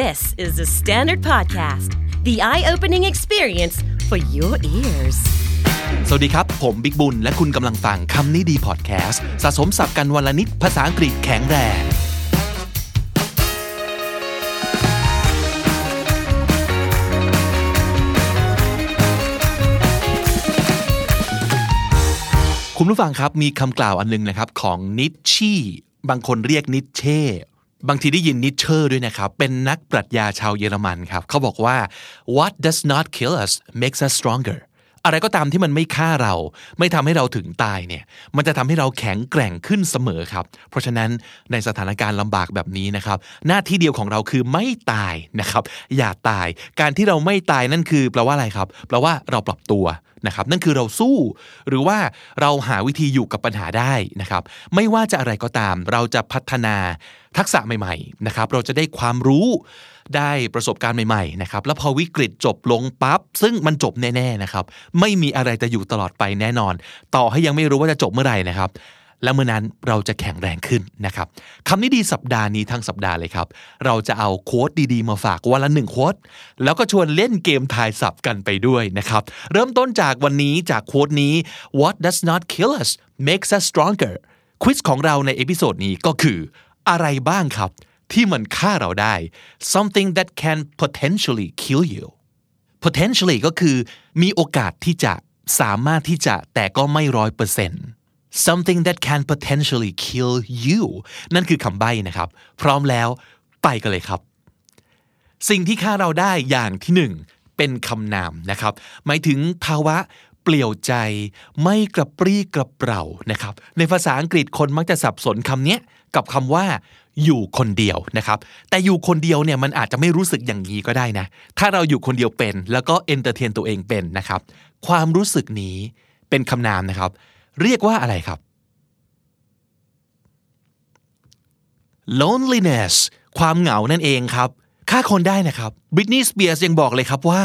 This is the Standard Podcast, the eye-opening experience for your ears. สวัสดีครับผมบิ๊กบุญและคุณกำลังฟังคำนี้ดีพอดแคสต์สะสมศัพท์กันวันละนิดภาษาอังกฤษแข็งแรงคุณผู้ฟังครับมีคำกล่าวอันนึงนะครับของนิตชีบางคนเรียกนิตเช่บางทีได้ยินนิตเชอร์ด้วยนะครับเป็นนักปรัชญาชาวเยอรมันครับเขาบอกว่า What does not kill us makes us stronger อะไรก็ตามที่มันไม่ฆ่าเราไม่ทำให้เราถึงตายเนี่ยมันจะทำให้เราแข็งแกร่งขึ้นเสมอครับเพราะฉะนั้นในสถานการณ์ลำบากแบบนี้นะครับหน้าที่เดียวของเราคือไม่ตายนะครับอย่าตายการที่เราไม่ตายนั่นคือแปลว่าอะไรครับแปลว่าเราปรับตัวนะครับนั่นคือเราสู้หรือว่าเราหาวิธีอยู่กับปัญหาได้นะครับไม่ว่าจะอะไรก็ตามเราจะพัฒนาทักษะใหม่ๆนะครับเราจะได้ความรู้ได้ประสบการณ์ใหม่ๆนะครับแล้วพอวิกฤตจบลงปั๊บซึ่งมันจบแน่ๆนะครับไม่มีอะไรจะอยู่ตลอดไปแน่นอนต่อให้ยังไม่รู้ว่าจะจบเมื่อไหร่นะครับและเมื่อนั้นเราจะแข็งแรงขึ้นนะครับคำนี้ดีสัปดาห์นี้ทั้งสัปดาห์เลยครับเราจะเอาโค้ดดีๆมาฝากวันละ1โค้ดแล้วก็ชวนเล่นเกมทายศัพท์กันไปด้วยนะครับเริ่มต้นจากวันนี้จากโค้ดนี้ What does not kill us makes us stronger ควิซของเราในเอพิโซดนี้ก็คืออะไรบ้างครับที่มันฆ่าเราได้ something that can potentially kill you potentially ก็คือมีโอกาสที่จะสามารถที่จะแต่ก็ไม่ 100%something that can potentially kill you นั่นคือคำใบ้นะครับพร้อมแล้วไปกันเลยครับสิ่งที่ฆ่าเราได้อย่างที่หนึ่งเป็นคำนามนะครับหมายถึงภาวะเปลี่ยวใจไม่กระปรี้กระเปร่านะครับในภาษาอังกฤษคนมักจะสับสนคำนี้กับคำว่าอยู่คนเดียวนะครับแต่อยู่คนเดียวเนี่ยมันอาจจะไม่รู้สึกอย่างนี้ก็ได้นะถ้าเราอยู่คนเดียวเป็นแล้วก็เอนเตอร์เทนตัวเองเป็นนะครับความรู้สึกนี้เป็นคำนามนะครับเรียกว่าอะไรครับ loneliness ความเหงานั่นเองครับฆ่าคนได้นะครับ Britney Spears ยังบอกเลยครับว่า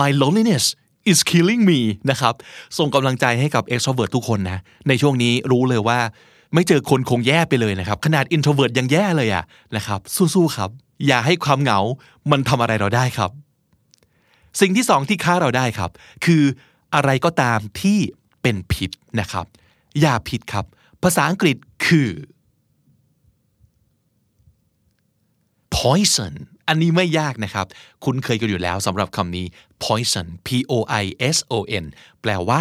my loneliness is killing me นะครับส่งกำลังใจให้กับ extrovert ทุกคนนะในช่วงนี้รู้เลยว่าไม่เจอคนคงแย่ไปเลยนะครับขนาด introvert ยังแย่เลยอ่ะนะครับสู้ๆครับอย่าให้ความเหงามันทำอะไรเราได้ครับสิ่งที่สองที่ฆ่าเราได้ครับคืออะไรก็ตามที่เป็นพิษนะครับยาพิษครับภาษาอังกฤษคือ poison อันนี้ไม่ยากนะครับคุ้นเคยกันอยู่แล้วสำหรับคำนี้ poison p o i s o n แปลว่า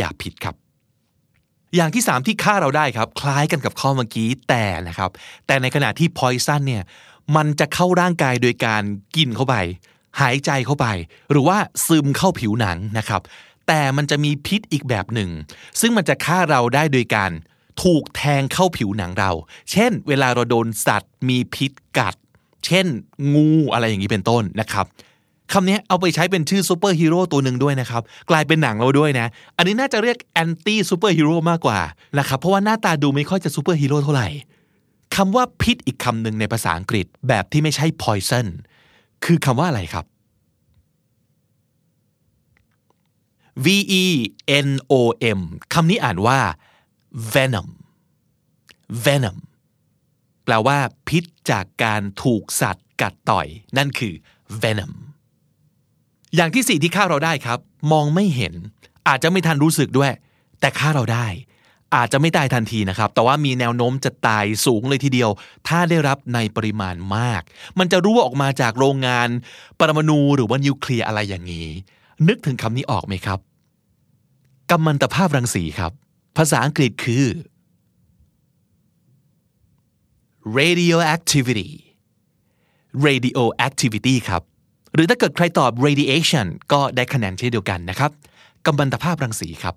ยาพิษครับอย่างที่สามที่ฆ่าเราได้ครับคล้ายกันกับข้อเมื่อกี้แต่นะครับแต่ในขณะที่ poison เนี่ยมันจะเข้าร่างกายโดยการกินเข้าไปหายใจเข้าไปหรือว่าซึมเข้าผิวหนังนะครับแต่มันจะมีพิษอีกแบบหนึ่งซึ่งมันจะฆ่าเราได้โดยการถูกแทงเข้าผิวหนังเราเช่นเวลาเราโดนสัตว์มีพิษกัดเช่นงูอะไรอย่างนี้เป็นต้นนะครับคำนี้เอาไปใช้เป็นชื่อซูเปอร์ฮีโร่ตัวหนึ่งด้วยนะครับกลายเป็นหนังเราด้วยนะอันนี้น่าจะเรียกแอนตี้ซูเปอร์ฮีโร่มากกว่านะครับเพราะว่าหน้าตาดูไม่ค่อยจะซูเปอร์ฮีโร่เท่าไหร่คำว่าพิษอีกคำหนึ่งในภาษาอังกฤษแบบที่ไม่ใช่ poisonคือคำว่าอะไรครับ venom คำนี้อ่านว่า venom แปลว่าพิษจากการถูกสัตว์กัดต่อยนั่นคือ venom อย่างที่สี่ที่ฆ่าเราได้ครับมองไม่เห็นอาจจะไม่ทันรู้สึกด้วยแต่ฆ่าเราได้อาจจะไม่ตายทันทีนะครับแต่ว่ามีแนวโน้มจะตายสูงเลยทีเดียวถ้าได้รับในปริมาณมากมันจะรั่วออกมาจากโรงงานปรมาณูหรือว่านิวเคลียร์อะไรอย่างนี้นึกถึงคำนี้ออกไหมครับกัมมันตภาพรังสีครับภาษาอังกฤษคือ radioactivity ครับหรือถ้าเกิดใครตอบ radiation ก็ได้คะแนนเช่นเดียวกันนะครับกัมมันตภาพรังสีครับ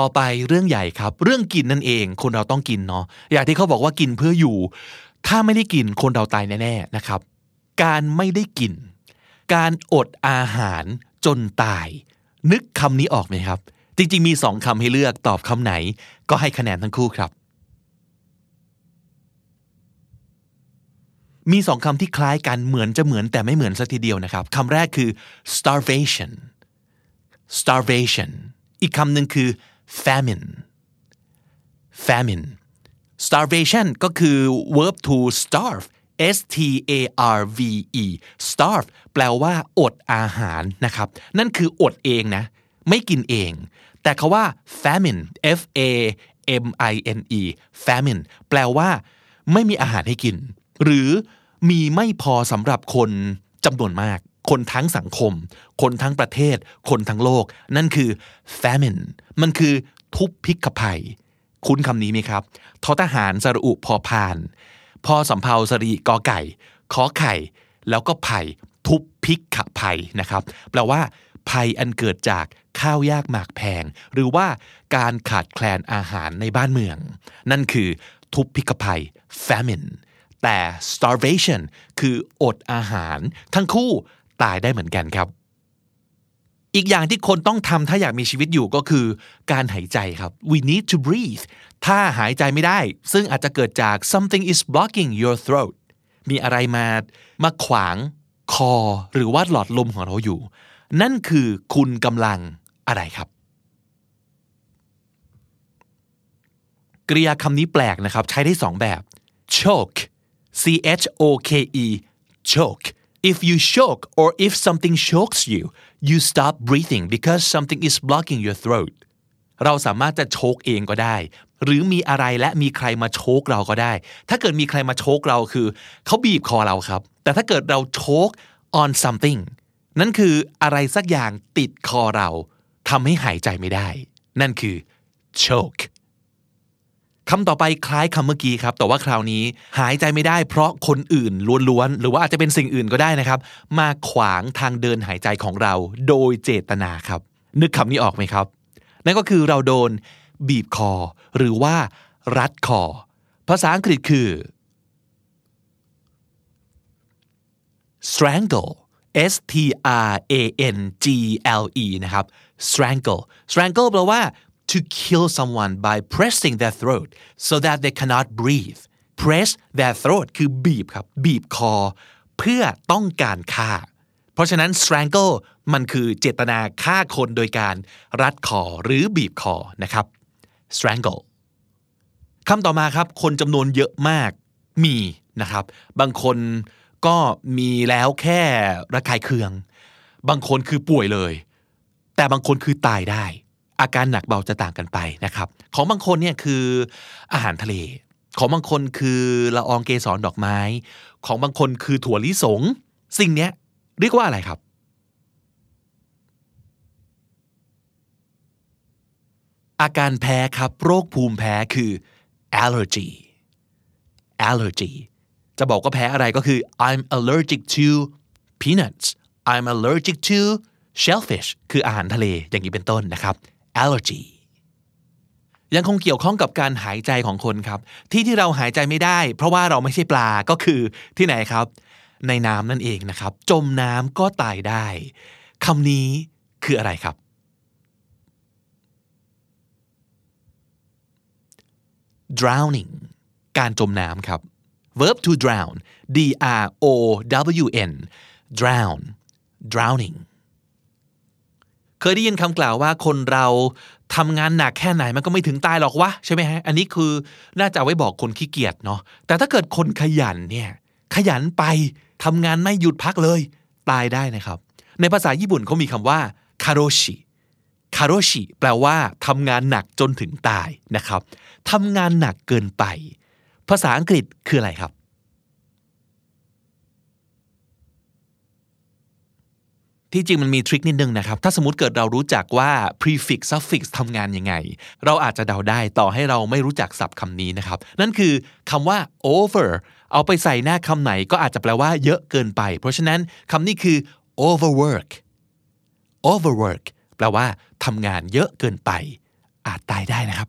ต่อไปเรื่องใหญ่ครับเรื่องกินนั่นเองคนเราต้องกินเนาะอย่างที่เขาบอกว่ากินเพื่ออยู่ถ้าไม่ได้กินคนเราตายแน่ๆนะครับการไม่ได้กินการอดอาหารจนตายนึกคำนี้ออกไหมครับจริงๆมีสองคำให้เลือกตอบคำไหนก็ให้คะแนนทั้งคู่ครับมีสองคำที่คล้ายกันเหมือนจะเหมือนแต่ไม่เหมือนสักทีเดียวนะครับคำแรกคือ starvation อีกคำหนึ่งคือfamine starvation ก็คือ verb to starve starve starve แปลว่าอดอาหารนะครับนั่นคืออดเองนะไม่กินเองแต่คำว่า famine famine famine แปลว่าไม่มีอาหารให้กินหรือมีไม่พอสำหรับคนจำนวนมากคนทั้งสังคมคนทั้งประเทศคนทั้งโลกนั่นคือ famine มันคือทุพพิกภัยคุ้นคำนี้ไหมครับททหารสระอุพอพานพอสำเภาสรีกอไก่ขอไข่แล้วก็ภัยทุพพิกภัยนะครับแปลว่าภัยอันเกิดจากข้าวยากหมากแพงหรือว่าการขาดแคลนอาหารในบ้านเมืองนั่นคือทุพพิกภัย famine แต่ starvation คืออดอาหารทั้งคู่ตายได้เหมือนกันครับอีกอย่างที่คนต้องทำถ้าอยากมีชีวิตอยู่ก็คือการหายใจครับ we need to breathe ถ้าหายใจไม่ได้ซึ่งอาจจะเกิดจาก something is blocking your throat มีอะไรมาขวางคอหรือว่าหลอดลมของเราอยู่นั่นคือคุณกำลังอะไรครับกริยาคำนี้แปลกนะครับใช้ได้สองแบบ choke c h o k e choke if you choke or if something chokes you you stop breathing because something is blocking your throat เราสามารถจะโชกเองก็ได้หรือมีอะไรและมีใครมาโชกเราก็ได้ถ้าเกิดมีใครมาโชกเราคือเขาบีบคอเราครับแต่ถ้าเกิดเราโชก on somethingนั่นคืออะไรสักอย่างติดคอเราทำให้หายใจไม่ได้นั่นคือ choke คำต่อไปคล้ายคำเมื่อกี้ครับแต่ว่าคราวนี้หายใจไม่ได้เพราะคนอื่นล้วนๆหรือว่าอาจจะเป็นสิ่งอื่นก็ได้นะครับมาขวางทางเดินหายใจของเราโดยเจตนาครับนึกคำนี้ออกไหมครับนั่นก็คือเราโดนบีบคอหรือว่ารัดคอภาษาอังกฤษคือ strangle S T R A N G L E นะครับ strangle strangle แปลว่า to kill someone by pressing their throat so that they cannot breathe press their throat คือบีบครับบีบคอเพื่อต้องการฆ่าเพราะฉะนั้น strangle มันคือเจตนาฆ่าคนโดยการรัดคอหรือบีบคอนะครับ strangle คำต่อมาครับคนจำนวนเยอะมากมีนะครับบางคนก็มีแล้วแค่ระคายเคืองบางคนคือป่วยเลยแต่บางคนคือตายได้อาการหนักเบาจะต่างกันไปนะครับของบางคนเนี่ยคืออาหารทะเลของบางคนคือละอองเกสรดอกไม้ของบางคนคือถั่วลิสงสิ่งเนี้ยเรียกว่าอะไรครับ อาการแพ้ครับโรคภูมิแพ้คือ allergy allergyจะบอกว่าแพ้อะไรก็คือ I'm allergic to peanuts I'm allergic to shellfish คืออาหารทะเลอย่างนี้เป็นต้นนะครับ allergy ยังคงเกี่ยวข้องกับการหายใจของคนครับที่เราหายใจไม่ได้เพราะว่าเราไม่ใช่ปลาก็คือที่ไหนครับในน้ำนั่นเองนะครับจมน้ำก็ตายได้คำนี้คืออะไรครับ drowning การจมน้ำครับverb to drown d r o w n drown drowning เคยได้ยินคำกล่าวว่าคนเราทำงานหนักแค่ไหนมันก็ไม่ถึงตายหรอกวะใช่ไหมฮะอันนี้คือน่าจะไว้บอกคนขี้เกียจเนาะแต่ถ้าเกิดคนขยันเนี่ยขยันไปทำงานไม่หยุดพักเลยตายได้นะครับในภาษาญี่ปุ่นเขามีคำว่าคาโรชิคาโรชิแปลว่าทำงานหนักจนถึงตายนะครับทำงานหนักเกินไปภาษาอังกฤษคืออะไรครับ ที่จริงมันมีทริคนิดนึงนะครับถ้าสมมุติเกิดเรารู้จักว่า prefix suffix ทำงานยังไงเราอาจจะเดาได้ต่อให้เราไม่รู้จักศัพท์คำนี้นะครับนั่นคือคำว่า over เอาไปใส่หน้าคำไหนก็อาจจะแปลว่าเยอะเกินไปเพราะฉะนั้นคำนี้คือ overwork overwork แปลว่าทำงานเยอะเกินไปอาจตายได้นะครับ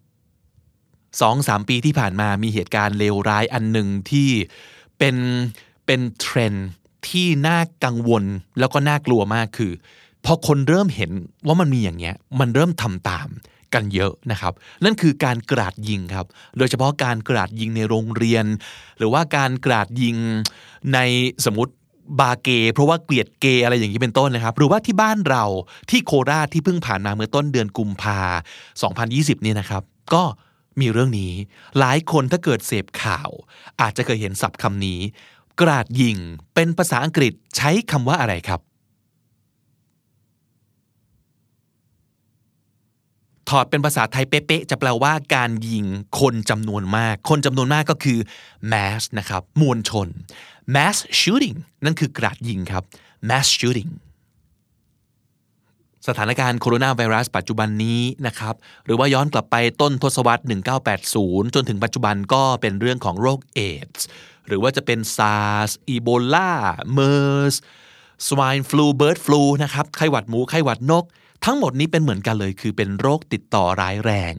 2-3 ปีที่ผ่านมามีเหตุการณ์เลวร้ายอันหนึ่งที่เป็นเทรนด์ที่น่ากังวลแล้วก็น่ากลัวมากคือพอคนเริ่มเห็นว่ามันมีอย่างเงี้ยมันเริ่มทำตามกันเยอะนะครับนั่นคือการกราดยิงครับโดยเฉพาะการกราดยิงในโรงเรียนหรือว่าการกราดยิงในสมมติบาเกเพราะว่าเกลียดเกย์อะไรอย่างนี้เป็นต้นนะครับหรือว่าที่บ้านเราที่โคราชที่เพิ่งผ่านมาเมื่อต้นเดือนกุมภาพันธ์ 2020นี่นะครับก็ มีเรื่องนี้หลายคนถ้าเกิดเสพข่าวอาจจะเคยเห็นศัพท์คำนี้กราดยิงเป็นภาษาอังกฤษใช้คำว่าอะไรครับถอดเป็นภาษาไทยเป๊ะๆจะแปลว่าการยิงคนจำนวนมากคนจำนวนมากก็คือ mass นะครับมวลชน mass shooting นั่นคือกราดยิงครับ mass shooting สถานการณ์โคโรนาไวรัสปัจจุบันนี้นะครับหรือว่าย้อนกลับไปต้นทศวรรษ1980จนถึงปัจจุบันก็เป็นเรื่องของโรคเอดส์หรือว่าจะเป็น SARS อีโบลา MERS Swine Flu Bird Flu นะครับไข้หวัดหมูไข้หวัดนกทั้งหมดนี้เป็นเหมือนกันเลยคือเป็นโรคติดต่อร้ายแรง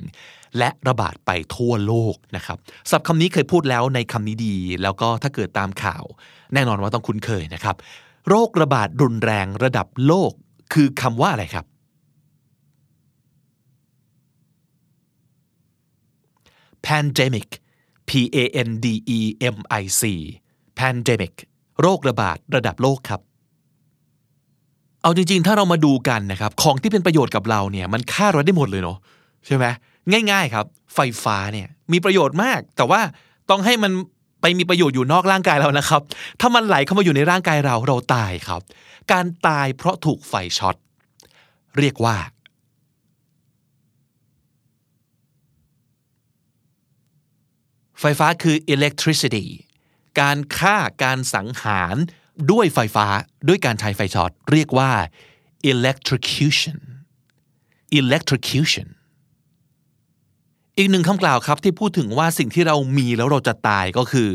และระบาดไปทั่วโลกนะครับศัพท์คำนี้เคยพูดแล้วในคำนี้ดีแล้วก็ถ้าเกิดตามข่าวแน่นอนว่าต้องคุ้นเคยนะครับโรคระบาดรุนแรงระดับโลกคือคำว่าอะไรครับpandemic pandemic pandemic โรคระบาดระดับโลกครับเอาจริงๆถ้าเรามาดูกันนะครับของที่เป็นประโยชน์กับเราเนี่ยมันฆ่าเราได้หมดเลยเนาะใช่ไหมง่ายๆครับไฟฟ้าเนี่ยมีประโยชน์มากแต่ว่าต้องให้มันไปมีประโยชน์อยู่นอกร่างกายเรานะครับถ้ามันไหลเข้ามาอยู่ในร่างกายเราเราตายครับการตายเพราะถูกไฟช็อตเรียกว่าไฟฟ้าคือ electricity การฆ่าการสังหารด้วยไฟฟ้าด้วยการใช้ไฟช็อตเรียกว่า electrocution อีกหนึ่งคำกล่าวครับที่พูดถึงว่าสิ่งที่เรามีแล้วเราจะตายก็คือ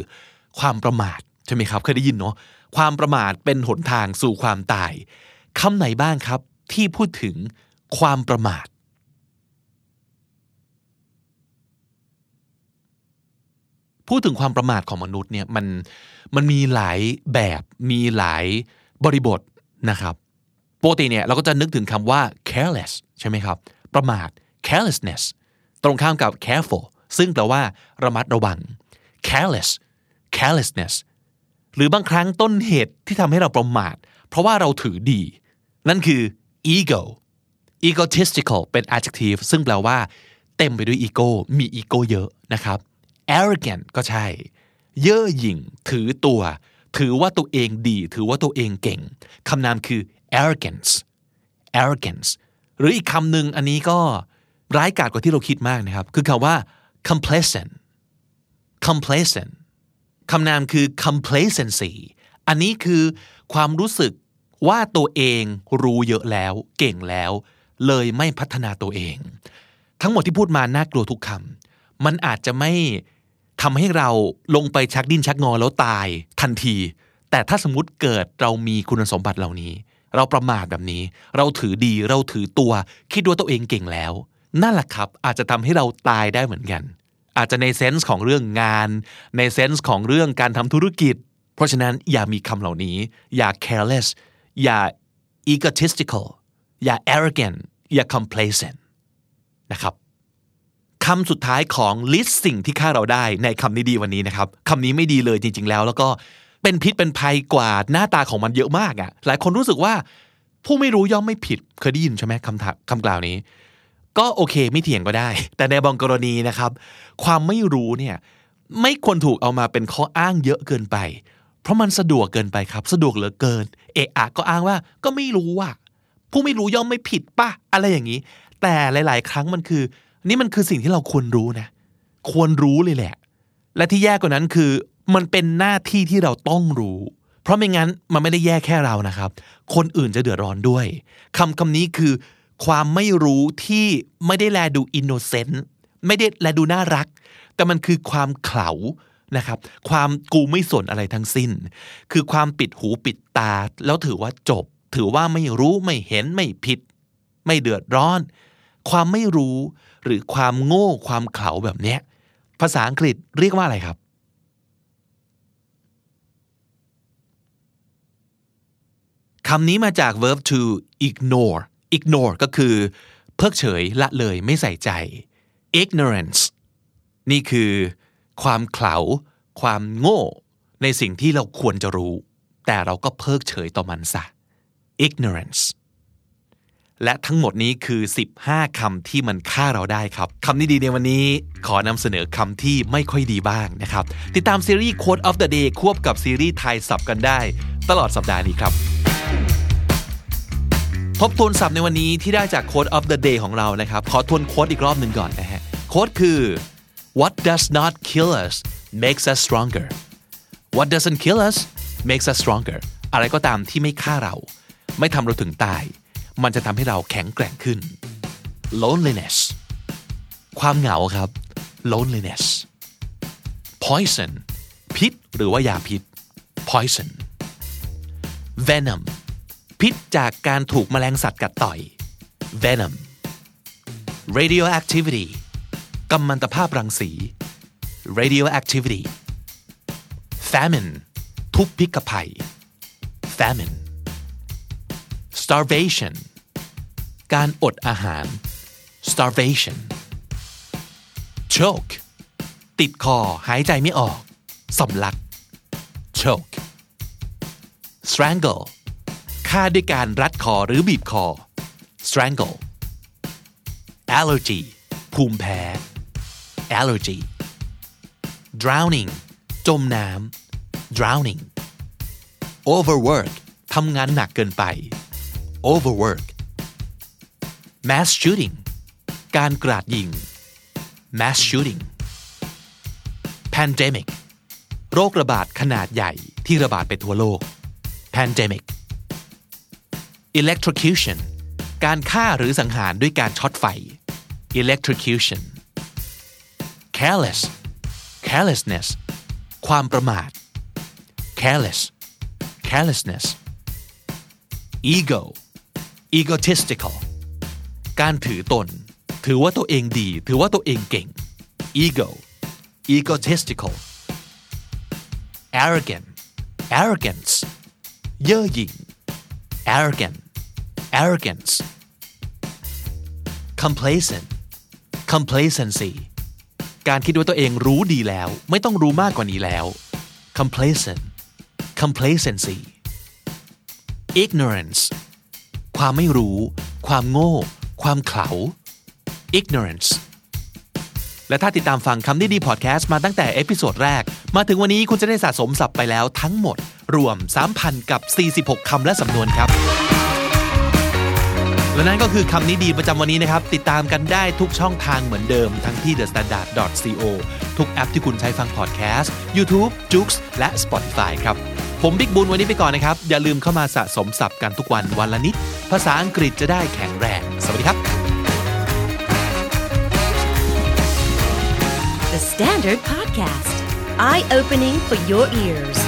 ความประมาทใช่ไหมครับเคยได้ยินเนาะความประมาทเป็นหนทางสู่ความตายคำไหนบ้างครับที่พูดถึงความประมาทพูดถึงความประมาทของมนุษย์เนี่ยมันมีหลายแบบมีหลายบริบทนะครับปกติเนี่ยเราก็จะนึกถึงคำว่า careless ใช่ไหมครับประมาท carelessness ตรงข้ามกับ careful ซึ่งแปลว่าระมัดระวัง carelessness หรือบางครั้งต้นเหตุที่ทำให้เราประมาทเพราะว่าเราถือดีนั่นคือ ego egotistical เป็น adjective ซึ่งแปลว่าเต็มไปด้วย ego มี ego เยอะนะครับarrogant ก็ใช่เย่อหยิ่งถือตัวถือว่าตัวเองดีถือว่าตัวเองเก่งคำนามคือ arrogance หรืออีกคำหนึ่งอันนี้ก็ร้ายกาจกว่าที่เราคิดมากนะครับคือคำว่า complacent คำนามคือ complacency อันนี้คือความรู้สึกว่าตัวเองรู้เยอะแล้วเก่งแล้วเลยไม่พัฒนาตัวเองทั้งหมดที่พูดมาน่ากลัวทุกคำมันอาจจะไม่ทำให้เราลงไปชักดิ้นชักงอแล้วตายทันทีแต่ถ้าสมมุติเกิดเรามีคุณสมบัติเหล่านี้เราประมาทแบบนี้เราถือดีเราถือตัวคิดว่าตัวเองเก่งแล้วนั่นแหละครับอาจจะทำให้เราตายได้เหมือนกันอาจจะในเซนส์ของเรื่องงานในเซนส์ของเรื่องการทำธุรกิจเพราะฉะนั้นอย่ามีคำเหล่านี้อย่า careless อย่า egotistical อย่า arrogant อย่า complacent นะครับคำสุดท้ายของ list สิ่งที่ฆ่าเราได้ในคำนี้ดีวันนี้นะครับคำนี้ไม่ดีเลยจริงๆแล้วก็เป็นพิษเป็นภัยกว่าหน้าตาของมันเยอะมากอ่ะหลายคนรู้สึกว่าผู้ไม่รู้ย่อมไม่ผิดเคยได้ยินใช่ไหมคำกล่าวนี้ก็โอเคไม่เถียงก็ได้แต่ในบางกรณีนะครับความไม่รู้เนี่ยไม่ควรถูกเอามาเป็นข้ออ้างเยอะเกินไปเพราะมันสะดวกเกินไปครับสะดวกเหลือเกินเอะอะก็อ้างว่าก็ไม่รู้อ่ะผู้ไม่รู้ย่อมไม่ผิดป่ะอะไรอย่างนี้แต่หลายๆครั้งมันคือนี่มันคือสิ่งที่เราควรรู้นะควรรู้เลยแหละและที่แย่กว่านั้นคือมันเป็นหน้าที่ที่เราต้องรู้เพราะไม่งั้นมันไม่ได้แย่แค่เรานะครับคนอื่นจะเดือดร้อนด้วยคำนี้คือความไม่รู้ที่ไม่ได้แลดูอินโนเซนต์ไม่ได้แลดูน่ารักแต่มันคือความเขลานะครับความกูไม่สนอะไรทั้งสิ้นคือความปิดหูปิดตาแล้วถือว่าจบถือว่าไม่รู้ไม่เห็นไม่ผิดไม่เดือดร้อนความไม่รู้หรือความโง่ความเขลาแบบเนี้ยภาษาอังกฤษเรียกว่าอะไรครับ คำนี้มาจาก verb to ignore ignore ก็คือเพิกเฉยละเลยไม่ใส่ใจ ignorance นี่คือความเขลาความโง่ในสิ่งที่เราควรจะรู้แต่เราก็เพิกเฉยต่อมันซะ ignorance และทั้งหมดนี้คือ15คำที่มันฆ่าเราได้ครับคำนี้ดีในวันนี้ขอนำเสนอคำที่ไม่ค่อยดีบ้างนะครับติดตามซีรีส์ Quote of the Day ควบกับซีรีส์ไทยศัพท์กันได้ตลอดสัปดาห์นี้ครับทบทวนศัพท์ในวันนี้ที่ได้จาก Quote of the Day ของเรานะครับขอทวนโค้ดอีกรอบหนึ่งก่อนนะฮะโค้ดคือ What does not kill us makes us stronger What doesn't kill us makes us stronger อะไรก็ตามที่ไม่ฆ่าเราไม่ทำเราถึงตายมันจะทำให้เราแข็งแกร่งขึ้น Loneliness ความเหงาครับ Loneliness Poison พิษหรือว่ายาพิษ Poison Venom พิษจากการถูกแมลงสัตว์กัดต่อย Venom Radioactivity กัมมันตภาพรังสี Radioactivity Famine ทุพพิกภัย Famine Starvation การอดอาหาร Starvation Choke ติดคอหายใจไม่ออกสำลัก Choke Strangle ฆ่าด้วยการรัดคอหรือบีบคอ Strangle Allergy ภูมิแพ้ Allergy Drowning จมน้ำ Drowning Overwork ทำงานหนักเกินไปOverwork Mass shooting การกราดยิง Mass shooting Pandemic โรคระบาดขนาดใหญ่ที่ระบาดไปทั่วโลก Pandemic Electrocution การฆ่าหรือสังหารด้วยการช็อตไฟ Electrocution Carelessness ความประมาท Carelessness Egotistical การถือตนถือว่าตัวเองดีถือว่าตัวเองเก่ง Egotistical Arrogance เย่อหยิ่ง Arrogance Complacency การคิดว่าตัวเองรู้ดีแล้วไม่ต้องรู้มากกว่านี้แล้ว Complacency Ignoranceความไม่รู้ความโง่ความเขลา ignorance และถ้าติดตามฟังคำนี้ดีพอดแคสต์มาตั้งแต่เอพิโซดแรกมาถึงวันนี้คุณจะได้สะสมศัพท์ไปแล้วทั้งหมดรวม 3,046 คำและสำนวนครับและนั่นก็คือคำนี้ดีประจำวันนี้นะครับติดตามกันได้ทุกช่องทางเหมือนเดิมทั้งที่ The Standard.co ทุกแอปที่คุณใช้ฟังพอดแคสต์ YouTube Joox และ Spotify ครับผมบิ๊กบุญวันนี้ไปก่อนนะครับอย่าลืมเข้ามาสะสมศัพท์กันทุกวันวันละนิดภาษาอังกฤษจะได้แข็งแรงสวัสดีครับ The Standard Podcast Eye Opening for Your Ears